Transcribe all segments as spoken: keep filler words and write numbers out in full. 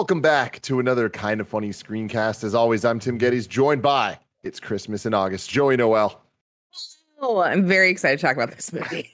Welcome back to another Kinda Funny screencast. As always, I'm Tim Geddes, joined by, it's Christmas in August, Joey Noel. Oh, I'm very excited to talk about this movie.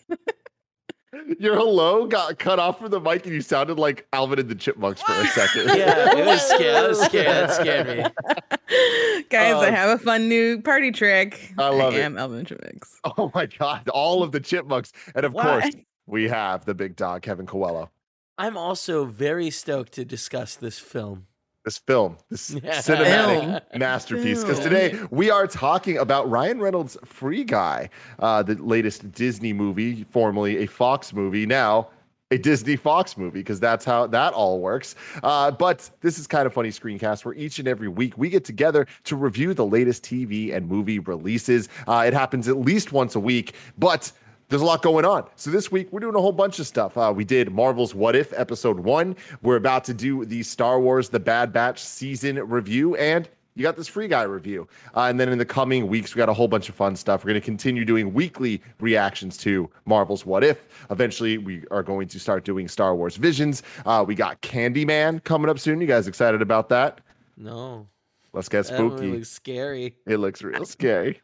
Your hello got cut off from the mic and you sounded like Alvin and the Chipmunks for a second. Yeah, it was scared. It was scared. It scared me. Guys, um, I have a fun new party trick. I love I it. I am Alvin and Chipmunks. Oh my God, all of the Chipmunks. And of what? course, we have the big dog, Kevin Coelho. I'm also very stoked to discuss this film. This film, this yeah. cinematic Ew. masterpiece. Because today we are talking about Ryan Reynolds' Free Guy, uh, the latest Disney movie, formerly a Fox movie, now a Disney Fox movie, because that's how that all works. Uh, but this is Kinda Funny screencast where each and every week we get together to review the latest T V and movie releases. Uh, it happens at least once a week, but there's a lot going on. So this week, we're doing a whole bunch of stuff. Uh, we did Marvel's What If, Episode one. We're about to do the Star Wars The Bad Batch season review. And you got this Free Guy review. Uh, and then in the coming weeks, we got a whole bunch of fun stuff. We're going to continue doing weekly reactions to Marvel's What If. Eventually, we are going to start doing Star Wars Visions. Uh, we got Candyman coming up soon. You guys excited about that? No. Let's get spooky. It looks scary. It looks real scary.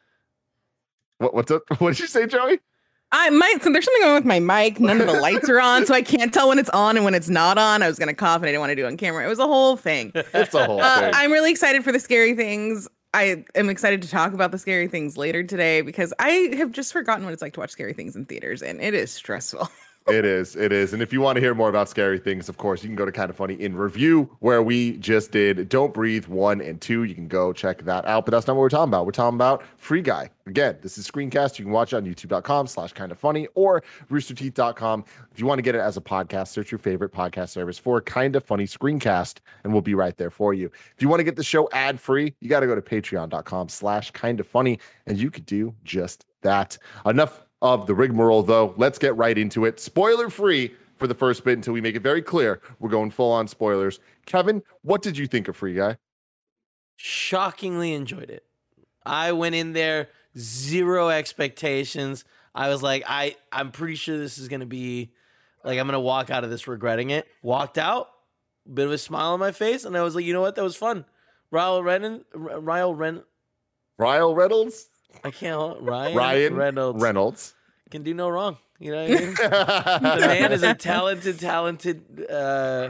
What, what's up? What did you say, Joey? I might, so there's something going on with my mic. None of the lights are on, so I can't tell when it's on and when it's not on. I was going to cough and I didn't want to do it on camera. It was a whole thing. It's a whole uh, thing. I'm really excited for the scary things. I am excited to talk about the scary things later today because I have just forgotten what it's like to watch scary things in theaters, and it is stressful. It is. It is. And if you want to hear more about scary things, of course, you can go to Kinda Funny in Review, where we just did Don't Breathe one and two. You can go check that out. But that's not what we're talking about. We're talking about Free Guy. Again, this is Screencast. You can watch it on youtube.com slash Kinda Funny or rooster teeth dot com. If you want to get it as a podcast, search your favorite podcast service for Kinda Funny Screencast, and we'll be right there for you. If you want to get the show ad-free, you got to go to patreon.com slash Kinda Funny, and you could do just that. Enough of the rigmarole, though. Let's get right into it. Spoiler free for the first bit until we make it very clear we're going full on spoilers. Kevin, what did you think of Free Guy? Shockingly enjoyed it. I went in there zero expectations. I was like, I I'm pretty sure this is gonna be like, I'm gonna walk out of this regretting it. Walked out, bit of a smile on my face, and I was like, you know what? That was fun. Ryle Reynolds. Ryle Ren. Ryle Reynolds. I can't. Ryan, Ryan Reynolds. Reynolds can do no wrong. You know what I mean? The man is a talented, talented uh,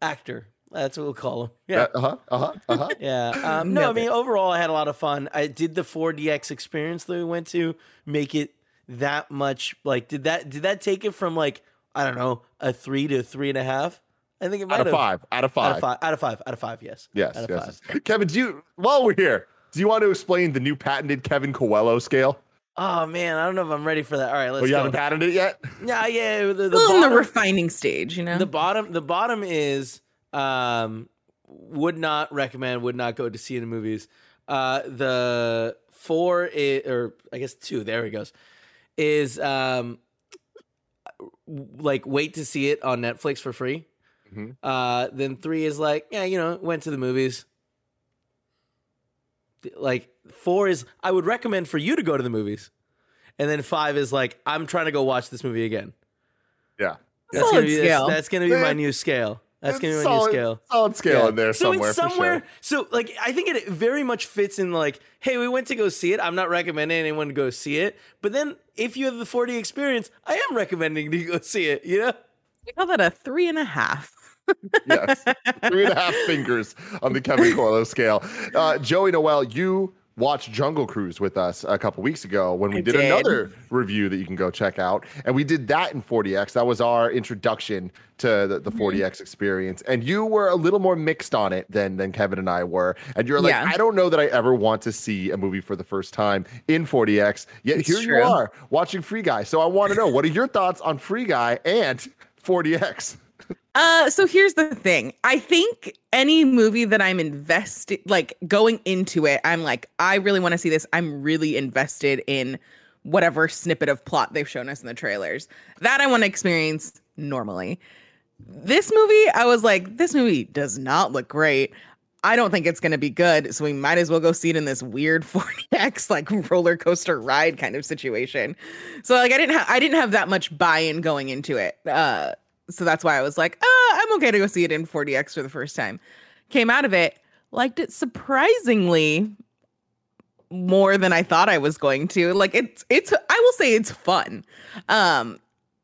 actor. That's what we'll call him. Yeah. Uh huh. Uh huh. Uh huh. Yeah. Um, no, I mean, overall, I had a lot of fun. I did the four D X experience that we went to make it that much. Like, did that? Did that take it from like I don't know a three to three and a half? I think it might out of five. Out of five. Out of five. Out of five. Out of five. Yes. Yes. Out of yes. Five. Kevin, do you? While we're here, do you want to explain the new patented Kevin Coelho scale? Oh, man, I don't know if I'm ready for that. All right, let's oh, you go. You haven't patented it yet? Yeah, yeah. The, the Still bottom, in the refining stage, you know? The bottom the bottom is um, would not recommend, would not go to see in the movies. Uh, the four, is, or I guess two, there he goes, is um, like wait to see it on Netflix for free. Mm-hmm. Uh, then three is like, yeah, you know, went to the movies. Like four is I would recommend for you to go to the movies, and then five is like I'm trying to go watch this movie again. Yeah, that's solid gonna be scale. That's, that's gonna be Man. my new scale. That's it's gonna be my solid, new scale. Solid scale yeah. in there so somewhere. Somewhere. For sure. So like I think it very much fits in like, hey, we went to go see it. I'm not recommending anyone to go see it, but then if you have the four D experience, I am recommending to go see it. You know, we call that a three and a half. Yes, three and a half fingers on the Kevin Coelho scale. Uh, Joey Noel, you watched Jungle Cruise with us a couple weeks ago when we I did, did another review that you can go check out, and we did that in four D X. That was our introduction to the, the four D X experience, and you were a little more mixed on it than than Kevin and I were, and you're like, yeah. I don't know that I ever want to see a movie for the first time in four D X, yet it's here true. You are watching Free Guy. So I want to know, what are your thoughts on Free Guy and four D X? Uh, so here's the thing. I think any movie that I'm invested, like going into it, I'm like, I really want to see this. I'm really invested in whatever snippet of plot they've shown us in the trailers that I want to experience normally. This movie, I was like, this movie does not look great. I don't think it's going to be good. So we might as well go see it in this weird four D X like roller coaster ride kind of situation. So like, I didn't have, I didn't have that much buy-in going into it. Uh, So that's why I was like, uh, I'm okay to go see it in forty X for the first time. Came out of it, liked it surprisingly more than I thought I was going to. Like it's, it's, I will say it's fun. Um,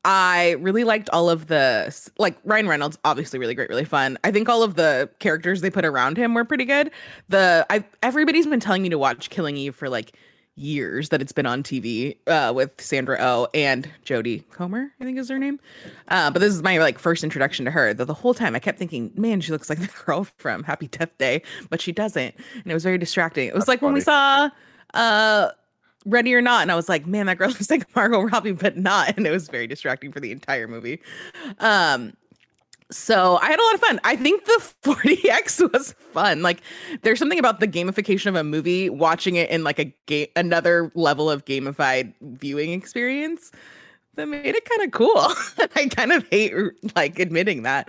I really liked all of the, like Ryan Reynolds, obviously really great, really fun. I think all of the characters they put around him were pretty good. The, I everybody's been telling me to watch Killing Eve for like years that it's been on T V uh, with Sandra Oh and Jody Comer, I think is her name. Uh, but this is my like first introduction to her. The, the whole time I kept thinking, man, she looks like the girl from Happy Death Day, but she doesn't. And it was very distracting. It was That's like funny. When we saw... Uh, Ready or Not, and I was like, man, that girl looks like Margot Robbie, but not. And it was very distracting for the entire movie. Um, so I had a lot of fun. I think the forty X was fun. Like, there's something about the gamification of a movie, watching it in like a ga- another level of gamified viewing experience that made it kind of cool. I kind of hate like admitting that.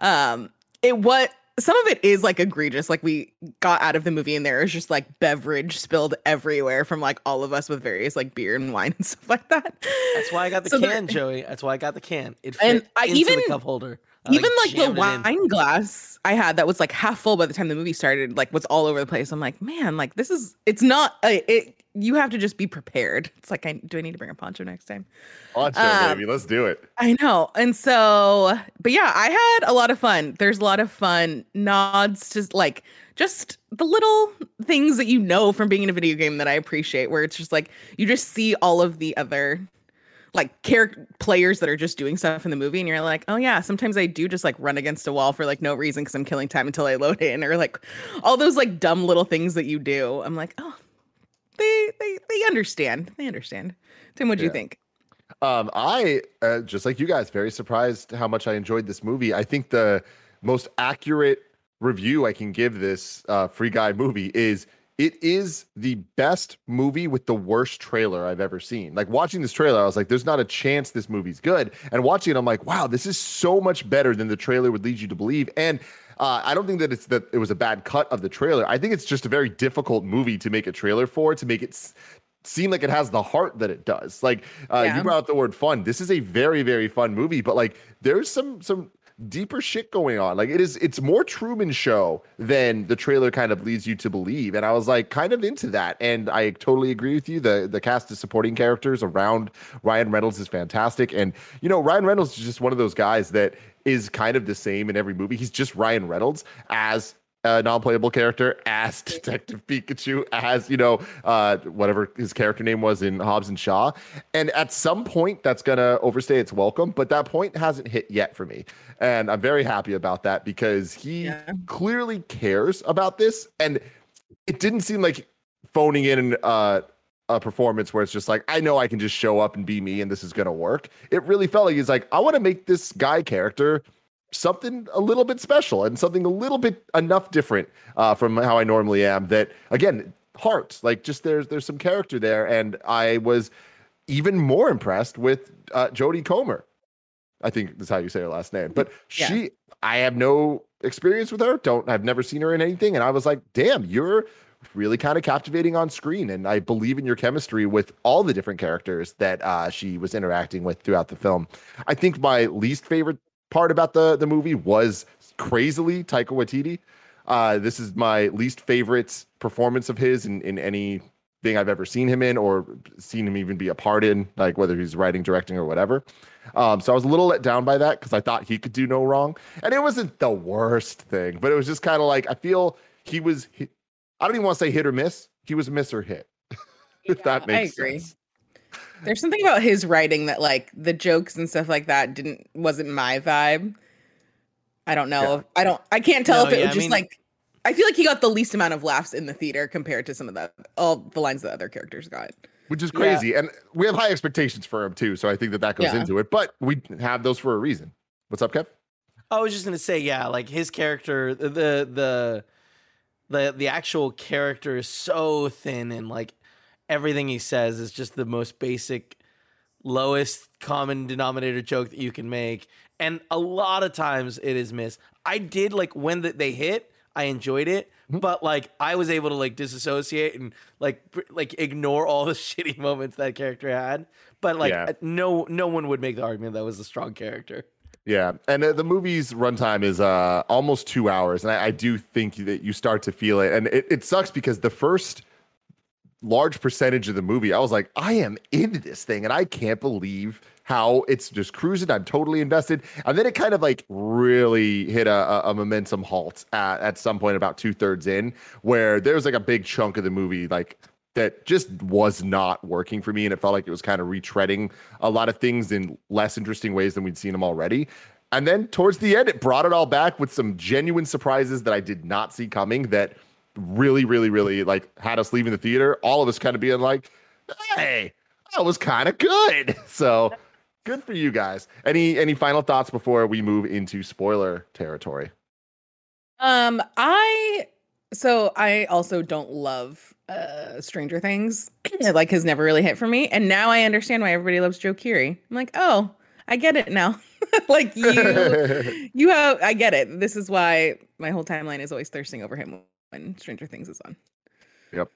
Um, it was. Some of it is like egregious. Like we got out of the movie and there was just like beverage spilled everywhere from like all of us with various like beer and wine and stuff like that. That's why I got the so can, there, Joey. That's why I got the can. It fit and I into even, the cup holder. I even like, like the wine glass I had that was like half full by the time the movie started, like was all over the place. I'm like, man, like this is, it's not, a, it. You have to just be prepared. It's like, I, do I need to bring a poncho next time? Poncho, um, baby. Let's do it. I know. And so, but yeah, I had a lot of fun. There's a lot of fun nods to like just the little things that you know from being in a video game that I appreciate, where it's just like, you just see all of the other like character players that are just doing stuff in the movie. And you're like, oh yeah, sometimes I do just like run against a wall for like no reason because I'm killing time until I load in, or like all those like dumb little things that you do. I'm like, oh, They, they they understand. They understand. Tim, what do yeah. you think? Um, I, uh, just like you guys, very surprised how much I enjoyed this movie. I think the most accurate review I can give this uh, Free Guy movie is it is the best movie with the worst trailer I've ever seen. Like watching this trailer, I was like, there's not a chance this movie's good. And watching it, I'm like, wow, this is so much better than the trailer would lead you to believe. And Uh, I don't think that it's that it was a bad cut of the trailer. I think it's just a very difficult movie to make a trailer for, to make it s- seem like it has the heart that it does. Like uh, yeah. you brought up the word fun. This is a very, very fun movie, but like there's some some deeper shit going on. Like it is, it's more Truman Show than the trailer kind of leads you to believe. And I was like kind of into that. And I totally agree with you. The the cast of supporting characters around Ryan Reynolds is fantastic. And you know, Ryan Reynolds is just one of those guys that is kind of the same in every movie. He's just Ryan Reynolds as a non-playable character, as Detective Pikachu, as, you know, uh, whatever his character name was in Hobbs and Shaw. And at some point, that's going to overstay its welcome, but that point hasn't hit yet for me. And I'm very happy about that because he yeah. clearly cares about this. And it didn't seem like phoning in uh, a performance where it's just like, I know I can just show up and be me and this is going to work. It really felt like he's like, I want to make this guy character something a little bit special and something a little bit enough different uh, from how I normally am that, again, heart, like just there's, there's some character there. And I was even more impressed with uh, Jody Comer. I think that's how you say her last name, but yeah. she, I have no experience with her. Don't, I've never seen her in anything. And I was like, damn, you're really kind of captivating on screen. And I believe in your chemistry with all the different characters that uh, she was interacting with throughout the film. I think my least favorite part about the, the movie was crazily Taika Waititi. Uh, this is my least favorite performance of his in, in anything I've ever seen him in or seen him even be a part in, like whether he's writing, directing, or whatever. Um, so I was a little let down by that because I thought he could do no wrong. And it wasn't the worst thing, but it was just kind of like, I feel he was... He, I don't even want to say hit or miss. He was a miss or hit. if yeah, that makes sense. I agree. Sense. There's something about his writing that like the jokes and stuff like that didn't wasn't my vibe. I don't know. Yeah. If, I don't I can't tell no, if it yeah, was just I mean, like I feel like he got the least amount of laughs in the theater compared to some of the all the lines that other characters got. Which is crazy. Yeah. And we have high expectations for him too, so I think that that goes yeah. into it, but we have those for a reason. What's up, Kev? I was just going to say yeah, like his character the the The the actual character is so thin, and like everything he says is just the most basic, lowest common denominator joke that you can make. And a lot of times it is missed. I did like when the, they hit, I enjoyed it, but like I was able to like disassociate and like like ignore all the shitty moments that character had. But like yeah. no no one would make the argument that was a strong character. Yeah, and uh, the movie's runtime is uh, almost two hours, and I, I do think that you start to feel it. And it, it sucks because the first large percentage of the movie, I was like, I am into this thing, and I can't believe how it's just cruising. I'm totally invested. And then it kind of like really hit a, a momentum halt at, at some point about two-thirds in, where there was like a big chunk of the movie like that just was not working for me. And it felt like it was kind of retreading a lot of things in less interesting ways than we'd seen them already. And then towards the end, it brought it all back with some genuine surprises that I did not see coming that really, really, really like had us leaving the theater. All of us kind of being like, hey, that was kind of good. So good for you guys. Any, any final thoughts before we move into spoiler territory? Um, I, so I also don't love Uh, Stranger Things, like, has never really hit for me, and now I understand why everybody loves Joe Keery. I'm like, oh, I get it now. Like, you, you have, I get it. This is why my whole timeline is always thirsting over him when Stranger Things is on. Yep.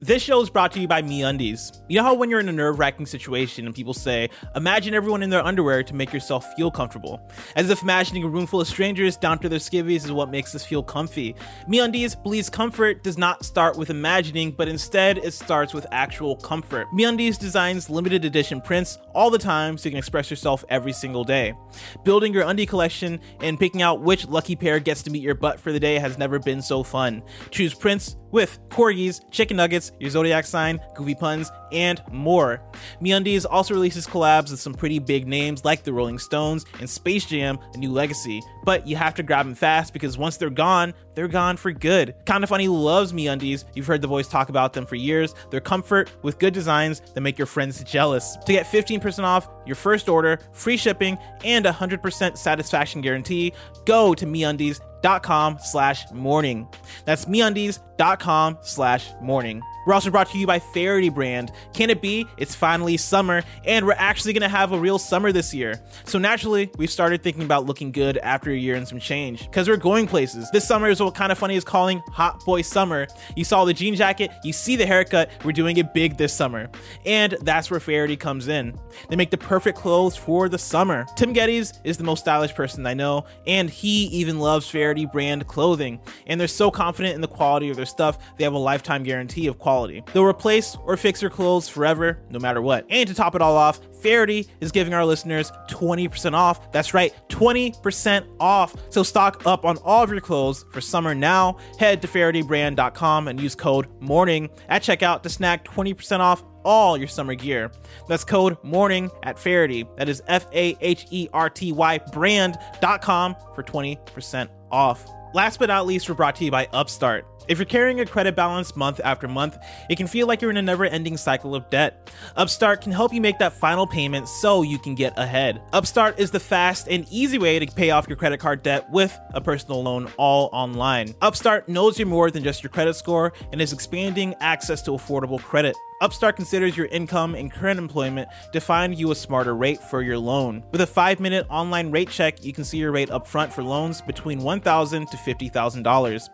This show is brought to you by MeUndies. You know how when you're in a nerve-wracking situation and people say, imagine everyone in their underwear to make yourself feel comfortable. As if imagining a room full of strangers down to their skivvies is what makes us feel comfy. MeUndies believes comfort does not start with imagining, but instead it starts with actual comfort. MeUndies designs limited edition prints all the time so you can express yourself every single day. Building your undie collection and picking out which lucky pair gets to meet your butt for the day has never been so fun. Choose prints with corgis, chicken nuggets, your zodiac sign, goofy puns, and more. MeUndies also releases collabs with some pretty big names like the Rolling Stones and Space Jam, A New Legacy. But you have to grab them fast because once they're gone, they're gone for good. Kinda Funny loves MeUndies. You've heard the boys talk about them for years. They're comfort with good designs that make your friends jealous. To get fifteen percent off your first order, free shipping, and one hundred percent satisfaction guarantee, go to MeUndies.com slash morning. That's MeUndies.com slash morning. We're also brought to you by Faherty Brand. Can it be? It's finally summer, and we're actually going to have a real summer this year. So naturally, we've started thinking about looking good after a year and some change, because we're going places. This summer is what Kinda Funny is calling Hot Boy Summer. You saw the jean jacket, you see the haircut, we're doing it big this summer. And that's where Faherty comes in. They make the perfect clothes for the summer. Tim Geddes is the most stylish person I know, and he even loves Faherty Brand clothing. And they're so confident in the quality of their stuff, they have a lifetime guarantee of quality. They'll replace or fix your clothes forever, no matter what. And to top it all off, Faherty is giving our listeners twenty percent off. That's right, twenty percent off. So stock up on all of your clothes for summer now. Head to Faherty Brand dot com and use code MORNING at checkout to snag twenty percent off all your summer gear. That's code MORNING at Faherty. That is F A H E R T Y brand dot com for twenty percent off. Last but not least, we're brought to you by Upstart. If you're carrying a credit balance month after month, it can feel like you're in a never-ending cycle of debt. Upstart can help you make that final payment so you can get ahead. Upstart is the fast and easy way to pay off your credit card debt with a personal loan all online. Upstart knows you're more than just your credit score and is expanding access to affordable credit. Upstart considers your income and current employment to find you a smarter rate for your loan. With a five-minute online rate check, you can see your rate up front for loans between one thousand dollars to fifty thousand dollars.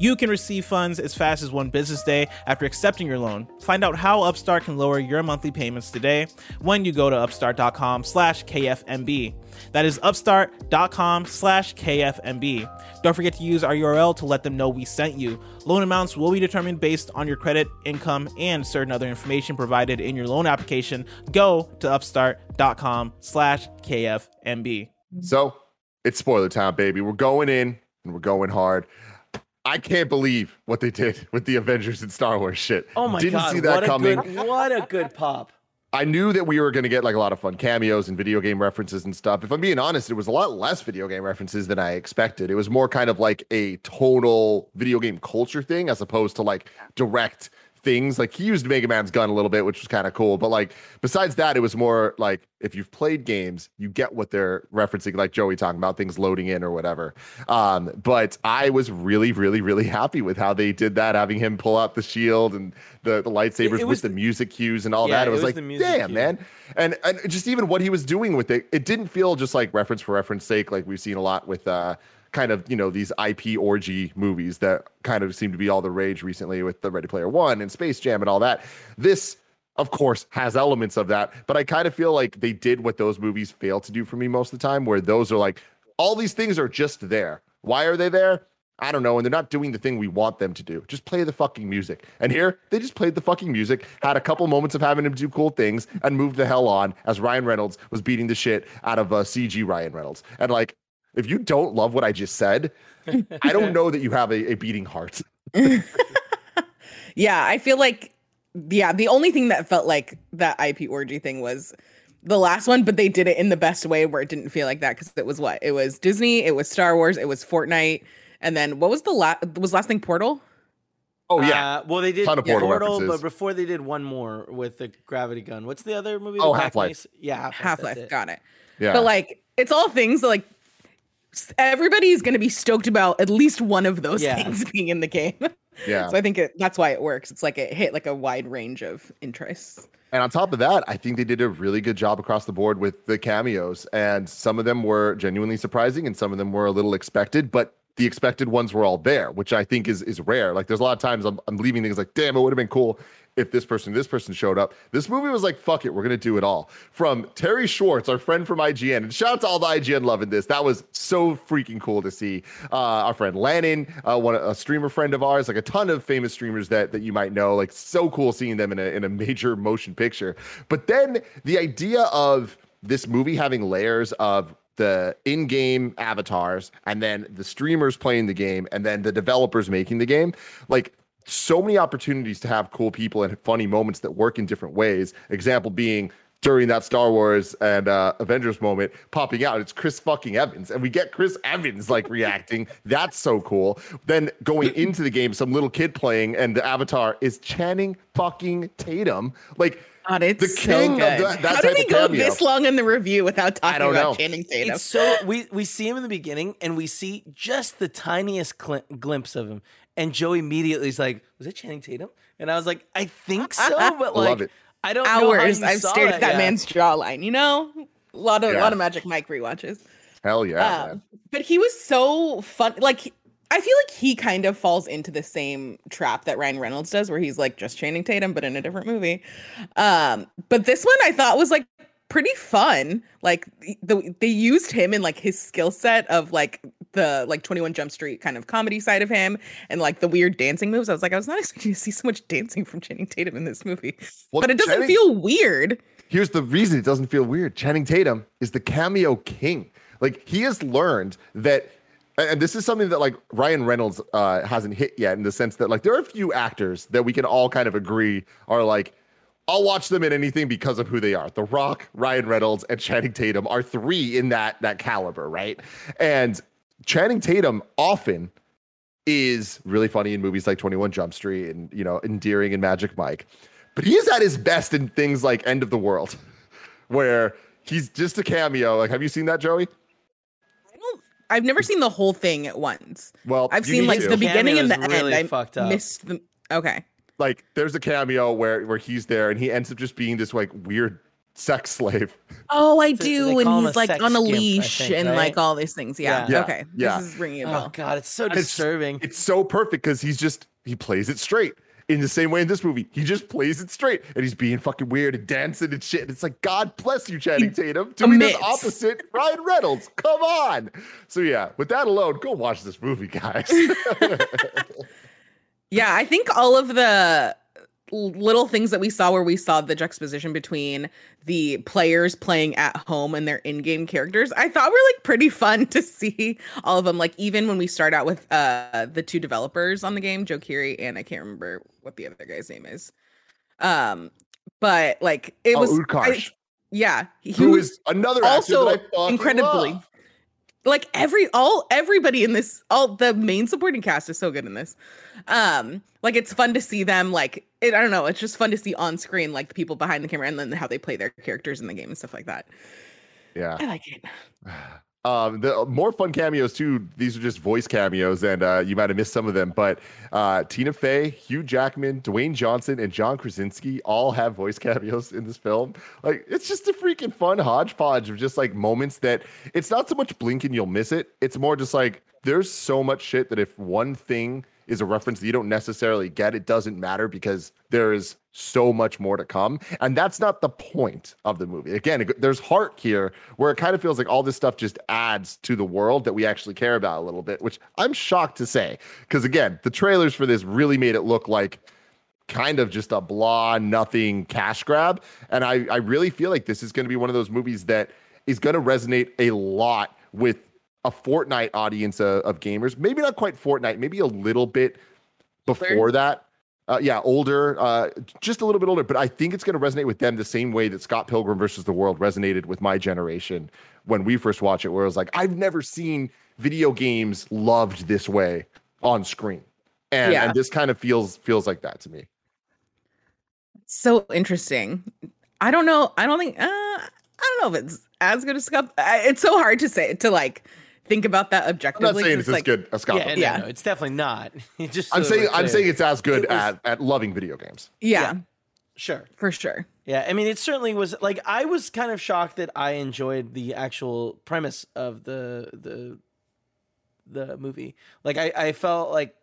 You can receive funds as fast as one business day after accepting your loan. Find out how Upstart can lower your monthly payments today when you go to upstart.com slash KFMB. That is upstart.com slash KFMB. Don't forget to use our U R L to let them know we sent you. Loan amounts will be determined based on your credit, income, and certain other information provided in your loan application. Go to upstart.com slash KFMB. So it's spoiler time, baby. We're going in and we're going hard. I can't believe what they did with the Avengers and Star Wars shit. Oh my Didn't God, see that what coming. A good, what a good pop. I knew that we were going to get like a lot of fun cameos and video game references and stuff. If I'm being honest, it was a lot less video game references than I expected. It was more kind of like a total video game culture thing as opposed to like direct things. Like, he used Mega Man's gun a little bit, which was kind of cool. But like, besides that, it was more like, if you've played games, you get what they're referencing, like Joey talking about things loading in or whatever. Um, but I was really, really, really happy with how they did that, having him pull out the shield and the, the lightsabers it, it with the, the music cues and all yeah, that. It, it was, was like, damn, cue. man. And, and just even what he was doing with it, it didn't feel just like reference for reference sake, like we've seen a lot with uh, kind of, you know, these I P orgy movies that kind of seem to be all the rage recently with the Ready Player One and Space Jam and all that. This of course, has elements of that. But I kind of feel like they did what those movies fail to do for me most of the time, where those are like, all these things are just there. Why are they there? I don't know. And they're not doing the thing we want them to do. Just play the fucking music. And here, they just played the fucking music, had a couple moments of having him do cool things, and moved the hell on as Ryan Reynolds was beating the shit out of uh, C G Ryan Reynolds. And like, if you don't love what I just said, I don't know that you have a, a beating heart. Yeah, I feel like, yeah, the only thing that felt like that I P orgy thing was the last one, but they did it in the best way where it didn't feel like that, because it was what? It was Disney, it was Star Wars, it was Fortnite. And then what was the last, was last thing Portal? Oh yeah. Uh, well, they did Ton of Portal, Portal but before they did one more with the gravity gun. What's the other movie? Oh, Half-Life. Yeah. Half-Life. Half-Life. Got it. Yeah. But like, it's all things that, like, everybody's going to be stoked about at least one of those yeah. things being in the game. Yeah. So I think it, that's why it works. It's like it hit like a wide range of interests. And on top of that, I think they did a really good job across the board with the cameos, and some of them were genuinely surprising and some of them were a little expected, but the expected ones were all there, which I think is is rare. Like, there's a lot of times I'm, I'm leaving things like, damn, it would have been cool if this person, this person showed up. This movie was like, fuck it, we're going to do it all. From Terry Schwartz, our friend from I G N, and shout out to all the I G N loving this. That was so freaking cool to see. Uh, our friend Lannon, uh, one, a streamer friend of ours, like a ton of famous streamers that, that you might know. Like, so cool seeing them in a in a major motion picture. But then the idea of this movie having layers of the in-game avatars, and then the streamers playing the game, and then the developers making the game. Like, so many opportunities to have cool people and funny moments that work in different ways. Example being, during that Star Wars and uh, Avengers moment popping out, it's Chris fucking Evans. And we get Chris Evans like reacting. That's so cool. Then going into the game, some little kid playing, and the avatar is Channing fucking Tatum. Like, God, it's the king so of that, that How type did we go cameo. This long in the review without talking about Channing Tatum? It's so we we see him in the beginning, and we see just the tiniest cl- glimpse of him, and Joe immediately is like, "Was it Channing Tatum?" And I was like, "I think so," but like, I don't know. Hours I've stared at that yeah. man's jawline. You know, a lot of yeah. a lot of Magic Mike rewatches. Hell yeah! Um, but he was so fun. Like, I feel like he kind of falls into the same trap that Ryan Reynolds does, where he's like just Channing Tatum, but in a different movie. Um, but this one I thought was like pretty fun. Like the, they used him in like his skill set of like the like twenty-one Jump Street kind of comedy side of him, and like the weird dancing moves. I was like, I was not expecting to see so much dancing from Channing Tatum in this movie, well, but it doesn't Channing, feel weird. Here's the reason it doesn't feel weird. Channing Tatum is the cameo king. Like, he has learned that. And this is something that like Ryan Reynolds uh, hasn't hit yet, in the sense that like there are a few actors that we can all kind of agree are like, I'll watch them in anything because of who they are. The Rock, Ryan Reynolds, and Channing Tatum are three in that that caliber, right? And Channing Tatum often is really funny in movies like twenty-one Jump Street and, you know, endearing in Magic Mike. But he is at his best in things like End of the World, where he's just a cameo. Like, have you seen that, Joey? I've never seen the whole thing at once. Well, I've seen like to. the beginning and the really end. I fucked up. missed the okay. Like, there's a cameo where where he's there and he ends up just being this like weird sex slave. Oh, I do, and he's like on a leash think, and right? like all these things. Yeah. yeah. yeah. Okay. Yeah. This is ringing a bell. Oh God, it's so disturbing. It's, it's so perfect because he's just he plays it straight. In the same way in this movie, he just plays it straight, and he's being fucking weird and dancing and shit. It's like, God bless you, Channing Tatum, doing the opposite Ryan Reynolds. Come on. So yeah, with that alone, go watch this movie, guys. Yeah, I think all of the little things that we saw, where we saw the juxtaposition between the players playing at home and their in-game characters, I thought were like pretty fun to see all of them. Like, even when we start out with uh the two developers on the game, Joe Keery and I can't remember what the other guy's name is, um but like it oh, was I, yeah he who was is another also actor that I incredibly love. Like every all everybody in this all the main supporting cast is so good in this. Um like, it's fun to see them like it, I don't know, it's just fun to see on screen like the people behind the camera and then how they play their characters in the game and stuff like that. Yeah. I like it. Um the more fun cameos too, these are just voice cameos, and uh you might have missed some of them, but uh Tina Fey, Hugh Jackman, Dwayne Johnson, and John Krasinski all have voice cameos in this film. Like, it's just a freaking fun hodgepodge of just like moments that it's not so much blink and you'll miss it, it's more just like there's so much shit that if one thing is a reference that you don't necessarily get, it doesn't matter because there is so much more to come. And that's not the point of the movie. Again, it, there's heart here where it kind of feels like all this stuff just adds to the world that we actually care about a little bit, which I'm shocked to say. Because again, the trailers for this really made it look like kind of just a blah, nothing cash grab. And I, I really feel like this is going to be one of those movies that is going to resonate a lot with a Fortnite audience uh, of gamers. Maybe not quite Fortnite, maybe a little bit before that. Uh, yeah, older, uh, just a little bit older. But I think it's going to resonate with them the same way that Scott Pilgrim versus the World resonated with my generation when we first watched it, where it was like, I've never seen video games loved this way on screen. And, yeah. and this kind of feels feels like that to me. So interesting. I don't know. I don't think, uh, I don't know if it's as good as Scott. I, it's so hard to say, to like think about that objectively. I'm not saying it's as like, good as Scott. Yeah, yeah. No, no, it's definitely not. It just I'm so saying I'm saying it's as good it was, at, at loving video games. Yeah. yeah. Sure. For sure. Yeah. I mean, it certainly was like, I was kind of shocked that I enjoyed the actual premise of the the the movie. Like I, I felt like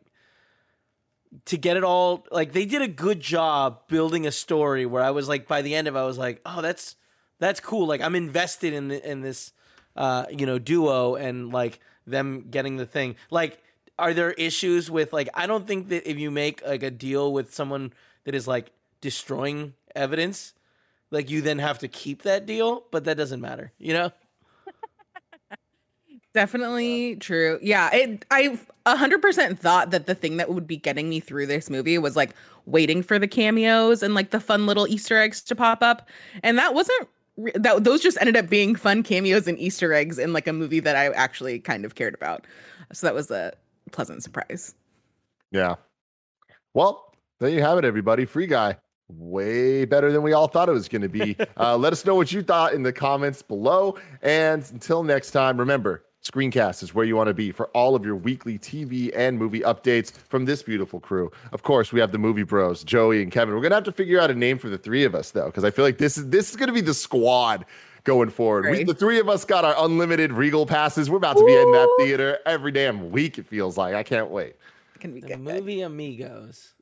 to get it all, like they did a good job building a story where I was like, by the end of it, I was like, oh, that's That's cool. Like I'm invested in the, in this, uh, you know, duo and like them getting the thing. Like, are there issues with like? I don't think that if you make like a deal with someone that is like destroying evidence, like you then have to keep that deal. But that doesn't matter, you know. Definitely true. Yeah, it, I one hundred percent thought that the thing that would be getting me through this movie was like waiting for the cameos and like the fun little Easter eggs to pop up, and that wasn't. That, those just ended up being fun cameos and Easter eggs in like a movie that I actually kind of cared about. So that was a pleasant surprise. Yeah. Well, there you have it, everybody. Free Guy. Way better than we all thought it was going to be. Uh, let us know what you thought in the comments below. And until next time, remember, Screencast is where you want to be for all of your weekly T V and movie updates from this beautiful crew. Of course, we have the movie bros, Joey and Kevin. We're going to have to figure out a name for the three of us, though, because I feel like this is this is going to be the squad going forward. Right. We, the three of us got our unlimited Regal passes. We're about to be Ooh. in that theater every damn week, it feels like. I can't wait. Can we get the movie Amigos?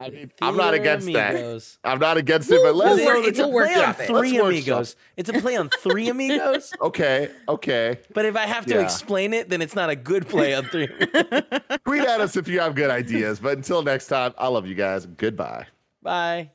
I mean, I'm not against amigos. that. I'm not against it, but let's work. It's a play on three amigos. It's a play on three amigos. Okay, okay. But if I have to yeah. explain it, then it's not a good play on three amigos. Tweet at us if you have good ideas. But until next time, I love you guys. Goodbye. Bye.